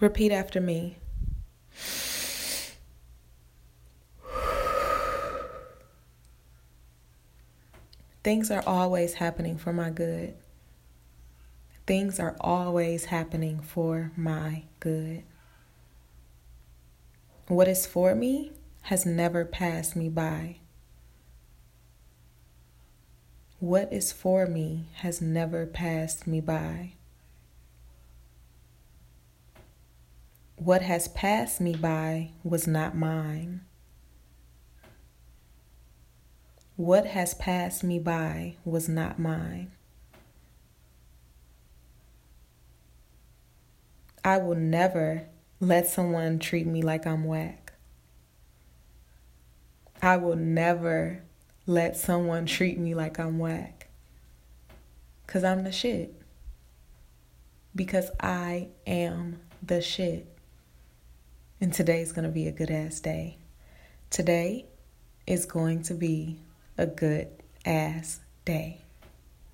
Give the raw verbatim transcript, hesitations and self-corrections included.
Repeat after me. Things are always happening for my good. Things are always happening for my good. What is for me has never passed me by. What is for me has never passed me by. What has passed me by was not mine. What has passed me by was not mine. I will never let someone treat me like I'm whack. I will never let someone treat me like I'm whack. Because I'm the shit. Because I am the shit. And today's going to be a good ass day. Today is going to be a good ass day.